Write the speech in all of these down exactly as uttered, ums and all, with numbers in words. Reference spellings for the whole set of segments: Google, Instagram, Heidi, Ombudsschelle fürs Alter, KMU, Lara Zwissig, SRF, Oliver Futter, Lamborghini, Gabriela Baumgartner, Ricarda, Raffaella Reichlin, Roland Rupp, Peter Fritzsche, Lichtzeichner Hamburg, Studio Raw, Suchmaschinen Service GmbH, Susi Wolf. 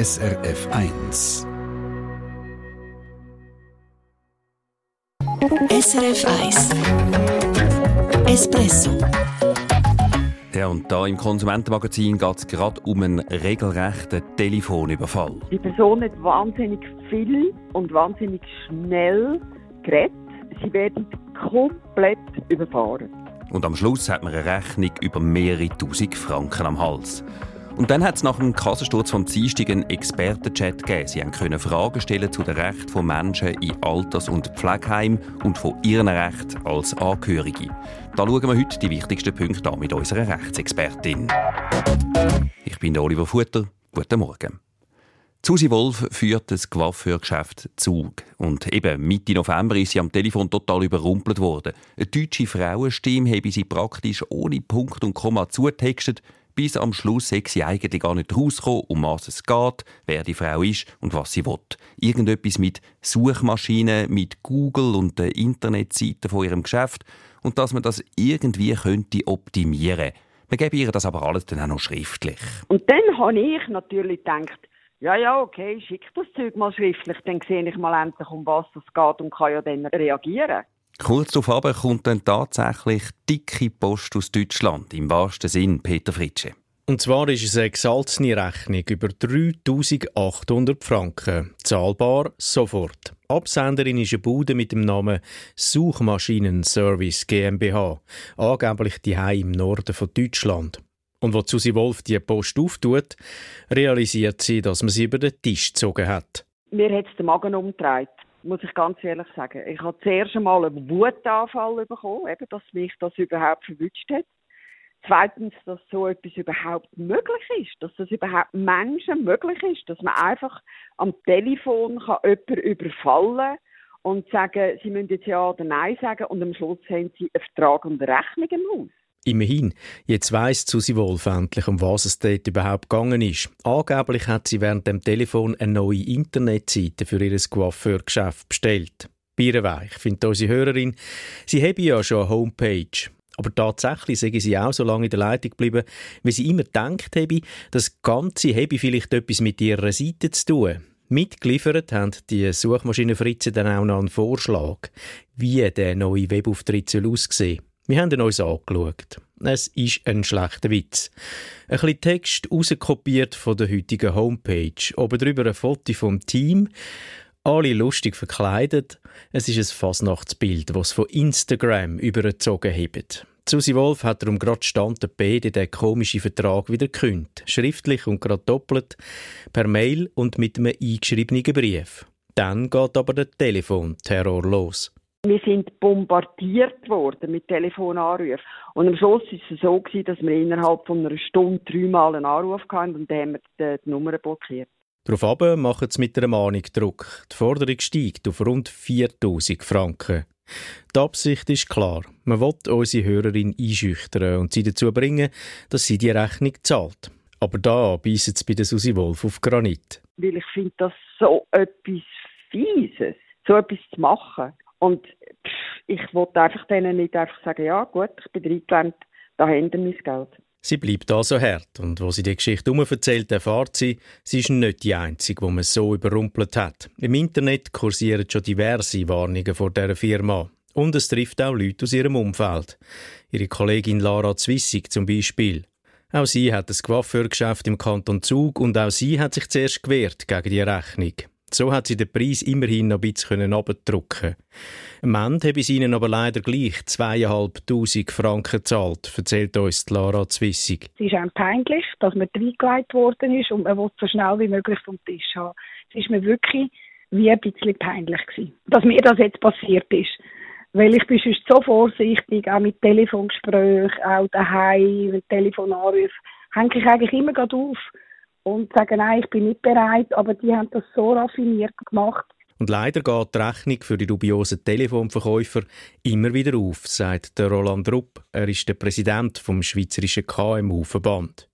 S R F eins. S R F eins Espresso. Ja, und da im Konsumentenmagazin geht es gerade um einen regelrechten Telefonüberfall. Die Person hat wahnsinnig viel und wahnsinnig schnell geredet. Sie werden komplett überfahren. Und am Schluss hat man eine Rechnung über mehrere tausend Franken am Hals. Und dann hat es nach dem Kassensturz vom Dienstag einen Expertenchat gegeben. Sie konnten Fragen stellen zu den Rechten von Menschen in Alters- und Pflegeheimen und von ihren Rechten als Angehörige. Da schauen wir heute die wichtigsten Punkte an mit unserer Rechtsexpertin. Ich bin Oliver Futter. Guten Morgen. Susi Wolf führt das Coiffeurgeschäft Zug. Und eben Mitte November ist sie am Telefon total überrumpelt worden. Eine deutsche Frauenstimme habe sie praktisch ohne Punkt und Komma zutextet. Bis am Schluss sei sie eigentlich gar nicht rausgekommen, um was es geht, wer die Frau ist und was sie will. Irgendetwas mit Suchmaschinen, mit Google und der Internetseite von ihrem Geschäft und dass man das irgendwie könnte optimieren. Man gebe ihr das aber alles dann auch noch schriftlich. Und dann habe ich natürlich gedacht, ja, ja, okay, schick das Zeug mal schriftlich, dann sehe ich mal endlich, um was es geht und kann ja dann reagieren. Kurz darauf aber kommt dann tatsächlich dicke Post aus Deutschland, im wahrsten Sinn Peter Fritzsche. Und zwar ist es eine gesalzene Rechnung über dreitausendachthundert Franken. Zahlbar sofort. Absenderin ist eine Bude mit dem Namen Suchmaschinen Service GmbH. Angeblich daheim im Norden von Deutschland. Und als Susi Wolf die Post auftut, realisiert sie, dass man sie über den Tisch gezogen hat. Mir hat es den Magen umgedreht. Muss ich ganz ehrlich sagen. Ich habe zuerst einmal einen Wutanfall bekommen, eben, dass mich das überhaupt verwünscht hat. Zweitens, dass so etwas überhaupt möglich ist, dass das überhaupt Menschen möglich ist, dass man einfach am Telefon kann jemanden überfallen und sagen, sie müssen jetzt ja oder nein sagen und am Schluss haben sie einen Vertrag und eine Rechnung im Haus. Immerhin, jetzt weiss Susi Wolf endlich, um was es dort überhaupt gegangen ist. Angeblich hat sie während dem Telefon eine neue Internetseite für ihr Coiffeurgeschäft bestellt. Bierenweich, findet unsere Hörerin, sie habe ja schon eine Homepage. Aber tatsächlich sei sie auch so lange in der Leitung geblieben, weil sie immer gedacht habe, das Ganze habe vielleicht etwas mit ihrer Seite zu tun. Mitgeliefert haben die Suchmaschinenfritze dann auch noch einen Vorschlag, wie der neue Webauftritt soll aussehen soll. Wir haben ihn uns angeschaut. Es ist ein schlechter Witz. Ein bisschen Text rauskopiert von der heutigen Homepage. Oben drüber ein Foto vom Team. Alle lustig verkleidet. Es ist ein Fasnachtsbild, das von Instagram überzogen hat. Susi Wolf hat darum gerade Stand der Bede den komischen Vertrag wieder gekündigt. Schriftlich und gerade doppelt. Per Mail und mit einem eingeschriebenen Brief. Dann geht aber der Telefonterror los. Wir sind bombardiert worden mit Telefonanrufen. Und am Schluss war es so, dass wir innerhalb von einer Stunde dreimal einen Anruf hatten und dann haben wir die Nummern blockiert. Daraufhin machen sie mit einer Mahnung Druck. Die Forderung steigt auf rund viertausend Franken. Die Absicht ist klar. Man will unsere Hörerin einschüchtern und sie dazu bringen, dass sie die Rechnung zahlt. Aber da beisst es bei der Susi Wolf auf Granit. Weil ich finde das so etwas Fieses, so etwas zu machen. Und ich wollte einfach denen nicht einfach sagen, ja gut, ich bin reingelangt, da habt ihr mein Geld. Sie bleibt also hart. Und wo sie die Geschichte herumverzählt, erfährt sie, sie ist nicht die Einzige, die man so überrumpelt hat. Im Internet kursieren schon diverse Warnungen vor dieser Firma. Und es trifft auch Leute aus ihrem Umfeld. Ihre Kollegin Lara Zwissig zum Beispiel. Auch sie hat ein Coiffeurgeschäft im Kanton Zug und auch sie hat sich zuerst gewehrt gegen die Rechnung. So hat sie den Preis immerhin noch ein bisschen runterdrücken können. Am Ende habe ich ihnen aber leider gleich zweitausendfünfhundert Franken gezahlt, erzählt uns Lara Zwissig. Es ist einem peinlich, dass man reingelegt worden ist und man will so schnell wie möglich vom Tisch haben. Es war mir wirklich wie ein bisschen peinlich gewesen, dass mir das jetzt passiert ist. Weil ich bin sonst so vorsichtig, auch mit Telefongesprächen, auch daheim, mit Telefonanrufen, hänge ich eigentlich immer gerade auf. Und sagen, nein, ich bin nicht bereit, aber die haben das so raffiniert gemacht. Und leider geht die Rechnung für die dubiosen Telefonverkäufer immer wieder auf, sagt der Roland Rupp. Er ist der Präsident vom Schweizerischen K M U-Verband.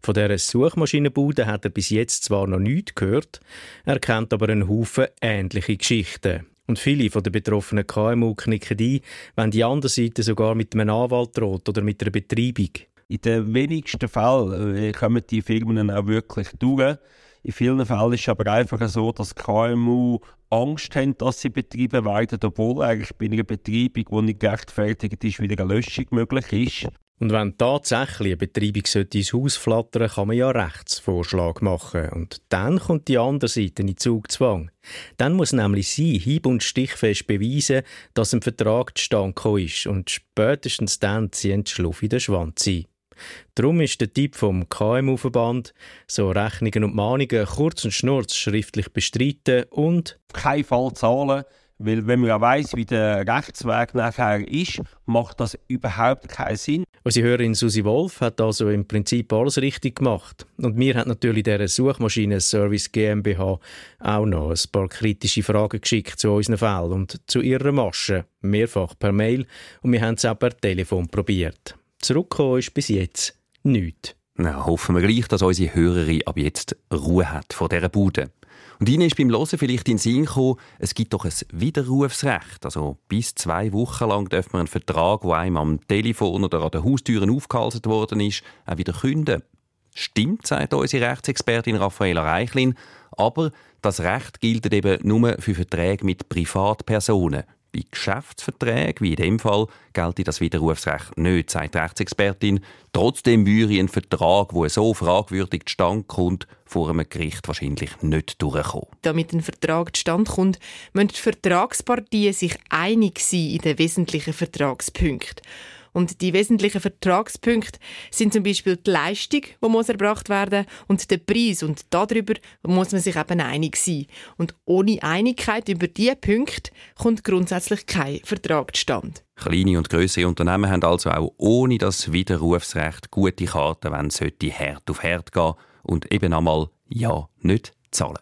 Von dieser Suchmaschinenbude hat er bis jetzt zwar noch nichts gehört, er kennt aber einen Haufen ähnliche Geschichten. Und viele von den betroffenen K M U knicken ein, wenn die andere Seite sogar mit einem Anwalt droht oder mit einer Betreibung. In den wenigsten Fällen kommen die Firmen auch wirklich durch. In vielen Fällen ist es aber einfach so, dass K M U Angst haben, dass sie betrieben werden, obwohl eigentlich bei einer Betreibung, die nicht gerechtfertigt ist, wieder eine Löschung möglich ist. Und wenn tatsächlich eine Betreibung ins Haus flattern sollte, kann man ja Rechtsvorschlag machen. Und dann kommt die andere Seite in Zugzwang. Dann muss nämlich sie hieb- und stichfest beweisen, dass ein Vertrag zustande gekommen ist. Und spätestens dann ziehen die Schluffe den Schwanz ein. Darum ist der Tipp vom K M U-Verband, so Rechnungen und Mahnungen kurz und schnurz schriftlich bestreiten und keinen Fall zahlen, weil wenn man ja weiss, wie der Rechtsweg nachher ist, macht das überhaupt keinen Sinn. Unsere Hörerin Susi Wolf hat also im Prinzip alles richtig gemacht. Und mir hat natürlich der Suchmaschinen Service GmbH auch noch ein paar kritische Fragen geschickt zu unseren Fällen und zu ihrer Masche, mehrfach per Mail, und wir haben es auch per Telefon probiert. Zurückgekommen ist bis jetzt nichts. Na, hoffen wir gleich, dass unsere Hörerin ab jetzt Ruhe hat vor dieser Bude. Und Ihnen ist beim Hören vielleicht in den Sinn gekommen, es gibt doch ein Widerrufsrecht. Also bis zwei Wochen lang darf man einen Vertrag, der einem am Telefon oder an den Haustüren aufgehalten worden ist, auch wieder künden. Stimmt, sagt unsere Rechtsexpertin Raffaella Reichlin, aber das Recht gilt eben nur für Verträge mit Privatpersonen. Bei Geschäftsverträgen, wie in diesem Fall, gelte das Widerrufsrecht nicht, sagt die Rechtsexpertin. Trotzdem würde ein Vertrag, der so fragwürdig zustande kommt, vor einem Gericht wahrscheinlich nicht durchkommen. Damit ein Vertrag zustande kommt, müssen die Vertragspartien sich einig sein in den wesentlichen Vertragspunkten. Und die wesentlichen Vertragspunkte sind zum Beispiel die Leistung, die muss erbracht werden muss, und der Preis. Und darüber muss man sich eben einig sein. Und ohne Einigkeit über diese Punkte kommt grundsätzlich kein Vertrag zustande. Kleine und grössere Unternehmen haben also auch ohne das Widerrufsrecht gute Karten, wenn es Herd auf Herd gehen und eben einmal ja nicht zahlen.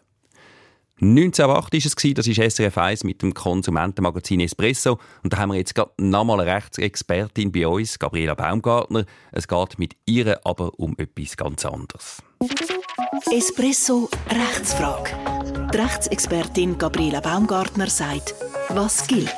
neunzehnhundertacht war es, das ist S R F eins mit dem Konsumentenmagazin «Espresso». Und da haben wir jetzt gerade nochmal eine Rechtsexpertin bei uns, Gabriela Baumgartner. Es geht mit ihr aber um etwas ganz anderes. «Espresso Rechtsfrage». Die Rechtsexpertin Gabriela Baumgartner sagt, was gilt.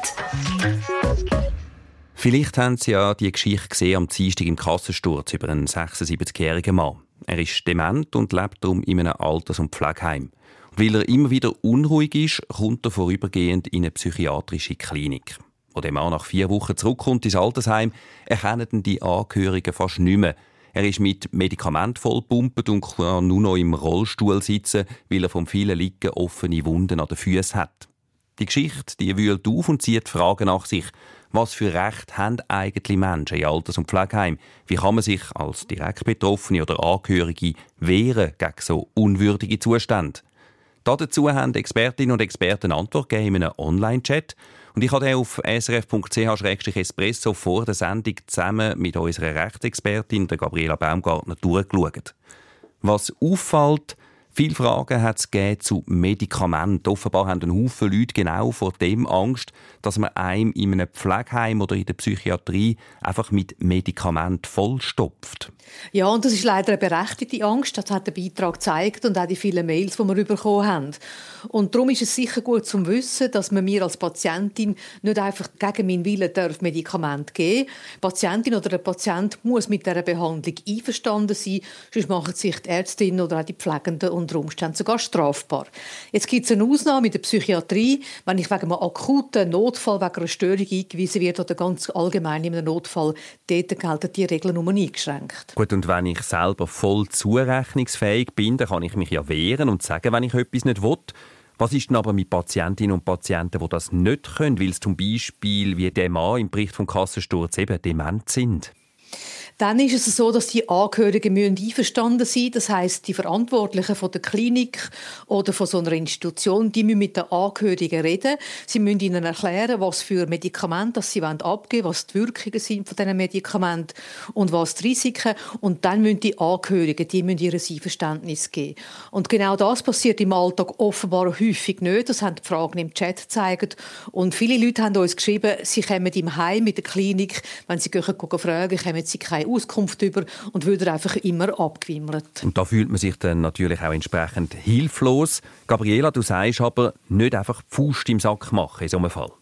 Vielleicht haben Sie ja die Geschichte gesehen am Dienstag im Kassensturz über einen sechsundsiebzigjährigen Mann. Er ist dement und lebt darum in einem Alters- und Pflegeheim. Weil er immer wieder unruhig ist, kommt er vorübergehend in eine psychiatrische Klinik. Als der Mann nach vier Wochen zurückkommt ins Altersheim, erkennen ihn die Angehörigen fast nicht mehr. Er ist mit Medikamenten vollpumpt und kann nur noch im Rollstuhl sitzen, weil er vom vielen Liegen offene Wunden an den Füßen hat. Die Geschichte die wühlt auf und zieht Fragen nach sich. Was für Recht haben eigentlich Menschen in Alters- und Pflegeheimen? Wie kann man sich als direkt Betroffene oder Angehörige wehren gegen so unwürdige Zustände? Dazu haben Expertinnen und Experten Antwort gegeben in einem Online-Chat. Und ich habe den auf s r f punkt c h slash espresso vor der Sendung zusammen mit unserer Rechtsexpertin, der Gabriela Baumgartner, durchgeschaut. Was auffällt, viele Fragen hat es gegeben zu Medikamenten. Offenbar haben ein Haufen Leute genau vor dem Angst, dass man einem in einem Pflegeheim oder in der Psychiatrie einfach mit Medikamenten vollstopft. Ja, und das ist leider eine berechtigte Angst. Das hat der Beitrag gezeigt und auch die vielen Mails, die wir bekommen haben. Und darum ist es sicher gut zu wissen, dass man mir als Patientin nicht einfach gegen meinen Willen darf Medikamente geben darf. Die Patientin oder der Patient muss mit dieser Behandlung einverstanden sein, sonst machen sich die Ärztinnen oder auch die Pflegenden unter Umständen sogar strafbar. Jetzt gibt es eine Ausnahme in der Psychiatrie, wenn ich wegen einem akuten Notfall, wegen einer Störung eingewiesen werde oder ganz allgemein in einem Notfall, dort gelten die Regeln nur eingeschränkt. Gut, und wenn ich selber voll zurechnungsfähig bin, dann kann ich mich ja wehren und sagen, wenn ich etwas nicht will. Was ist denn aber mit Patientinnen und Patienten, die das nicht können, weil es zum Beispiel wie der Mann im Bericht vom Kassensturz eben dement sind? Dann ist es so, dass die Angehörigen einverstanden sein müssen. Das heisst, die Verantwortlichen von der Klinik oder von so einer Institution, die müssen mit den Angehörigen reden. Sie müssen ihnen erklären, was für Medikamente sie abgeben wollen, was die Wirkungen sind von diesen Medikamenten und was die Risiken. Und dann müssen die Angehörigen, die müssen ihr Einverständnis geben. Und genau das passiert im Alltag offenbar häufig nicht. Das haben die Fragen im Chat gezeigt. Und viele Leute haben uns geschrieben, sie kommen im Heim, in der Klinik, wenn sie fragen, kommen sie keine Auskunft über und würde einfach immer abgewimmert. Und da fühlt man sich dann natürlich auch entsprechend hilflos. Gabriela, du sagst aber, nicht einfach Faust im Sack machen in so einem Fall.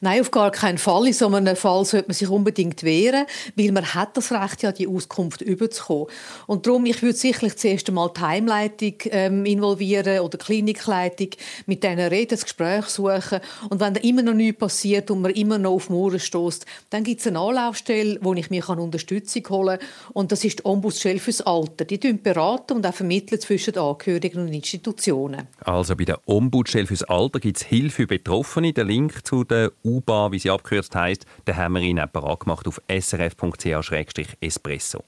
Nein, auf gar keinen Fall. In so einem Fall sollte man sich unbedingt wehren, weil man hat das Recht, ja, die Auskunft überzukommen. Und darum, ich würde sicherlich zuerst einmal die Heimleitung ähm, involvieren oder die Klinikleitung, mit denen reden, das Gespräch suchen. Und wenn da immer noch nichts passiert und man immer noch auf Mauern stößt, dann gibt es eine Anlaufstelle, wo ich mir Unterstützung holen kann. Und das ist die Ombudsschelle fürs Alter. Die beraten und auch vermitteln zwischen Angehörigen und Institutionen. Also bei der Ombudsschelle fürs Alter gibt es Hilfe für Betroffene. Der Link zu der U B A, wie sie abgekürzt heisst, den haben wir Ihnen parat gemacht auf s r f punkt c h slash espresso.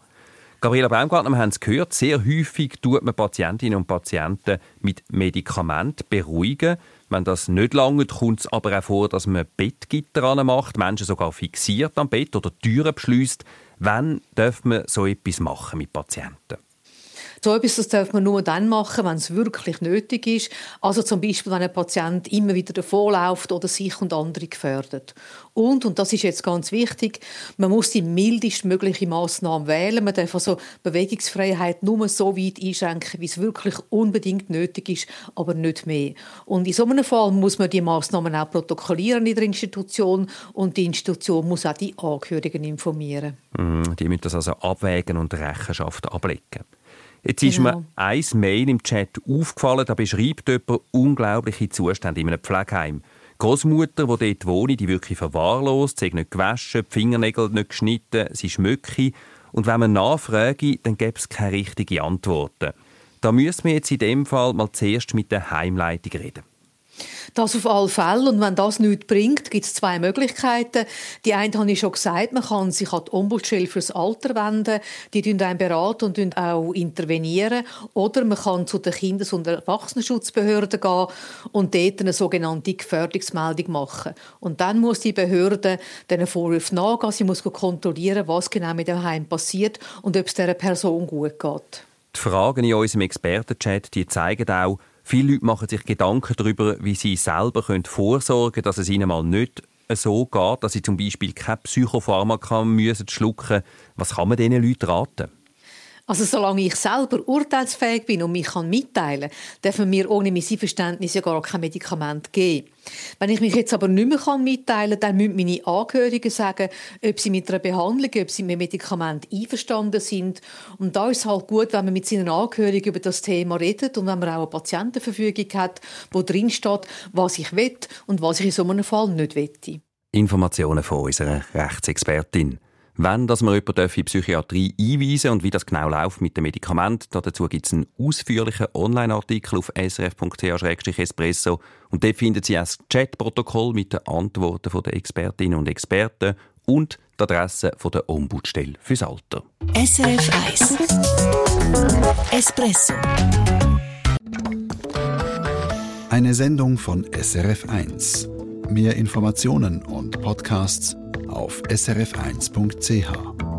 Gabriela Baumgartner, wir haben es gehört, sehr häufig tut man Patientinnen und Patienten mit Medikamenten beruhigen. Wenn das nicht lange, kommt es aber auch vor, dass man Bettgitter anmacht, Menschen sogar fixiert am Bett oder Türen beschliesst. Wann darf man so etwas machen mit Patienten? So etwas, das darf man nur dann machen, wenn es wirklich nötig ist. Also zum Beispiel, wenn ein Patient immer wieder davonläuft oder sich und andere gefährdet. Und, und das ist jetzt ganz wichtig, man muss die mildestmögliche Massnahme wählen. Man darf also Bewegungsfreiheit nur so weit einschränken, wie es wirklich unbedingt nötig ist, aber nicht mehr. Und in so einem Fall muss man die Massnahmen auch protokollieren in der Institution und die Institution muss auch die Angehörigen informieren. Mm, die müssen das also abwägen und Rechenschaft ablegen. Jetzt ist genau. mir ein Mail im Chat aufgefallen, da beschreibt jemand unglaubliche Zustände in einem Pflegeheim. Die Großmutter, die dort wohnt, die wirklich verwahrlost, sie hat nicht gewaschen, die Fingernägel nicht geschnitten, sie schmücke. Und wenn man nachfrage, dann gäbe es keine richtigen Antworten. Da müssen wir jetzt in diesem Fall mal zuerst mit der Heimleitung reden. Das auf alle Fälle. Und wenn das nichts bringt, gibt es zwei Möglichkeiten. Die eine habe ich schon gesagt, man kann sich an die Ombudsstelle fürs Alter wenden. Die tun einen beraten und auch intervenieren. Oder man kann zu den Kindes- und Erwachsenenschutzbehörde gehen und dort eine sogenannte Gefährdungsmeldung machen. Und dann muss die Behörde diesen Vorwurf nachgehen. Sie muss kontrollieren, was genau mit dem Heim passiert und ob es dieser Person gut geht. Die Fragen in unserem Expertenchat die zeigen auch, viele Leute machen sich Gedanken darüber, wie sie selber vorsorgen können, dass es ihnen mal nicht so geht, dass sie zum Beispiel keine Psychopharmaka müssen schlucken. Was kann man diesen Leuten raten? Also solange ich selber urteilsfähig bin und mich mitteilen kann, dürfen wir ohne mein Einverständnis ja gar kein Medikament geben. Wenn ich mich jetzt aber nicht mehr mitteilen kann, dann müssen meine Angehörigen sagen, ob sie mit einer Behandlung, ob sie mit Medikamenten einverstanden sind. Und da ist es halt gut, wenn man mit seinen Angehörigen über das Thema redet und wenn man auch eine Patientenverfügung hat, wo drin steht, was ich will und was ich in so einem Fall nicht will. Informationen von unserer Rechtsexpertin. Wenn das man jemanden in die Psychiatrie einweisen darf und wie das genau läuft mit dem Medikament, dazu gibt es einen ausführlichen Online-Artikel auf s r f punkt c h slash espresso und dort finden Sie auch das Chatprotokoll mit den Antworten der Expertinnen und Experten und die Adresse der Ombudsstelle fürs Alter. S R F eins Espresso. Eine Sendung von S R F eins. Mehr Informationen und Podcasts auf s r f eins punkt c h.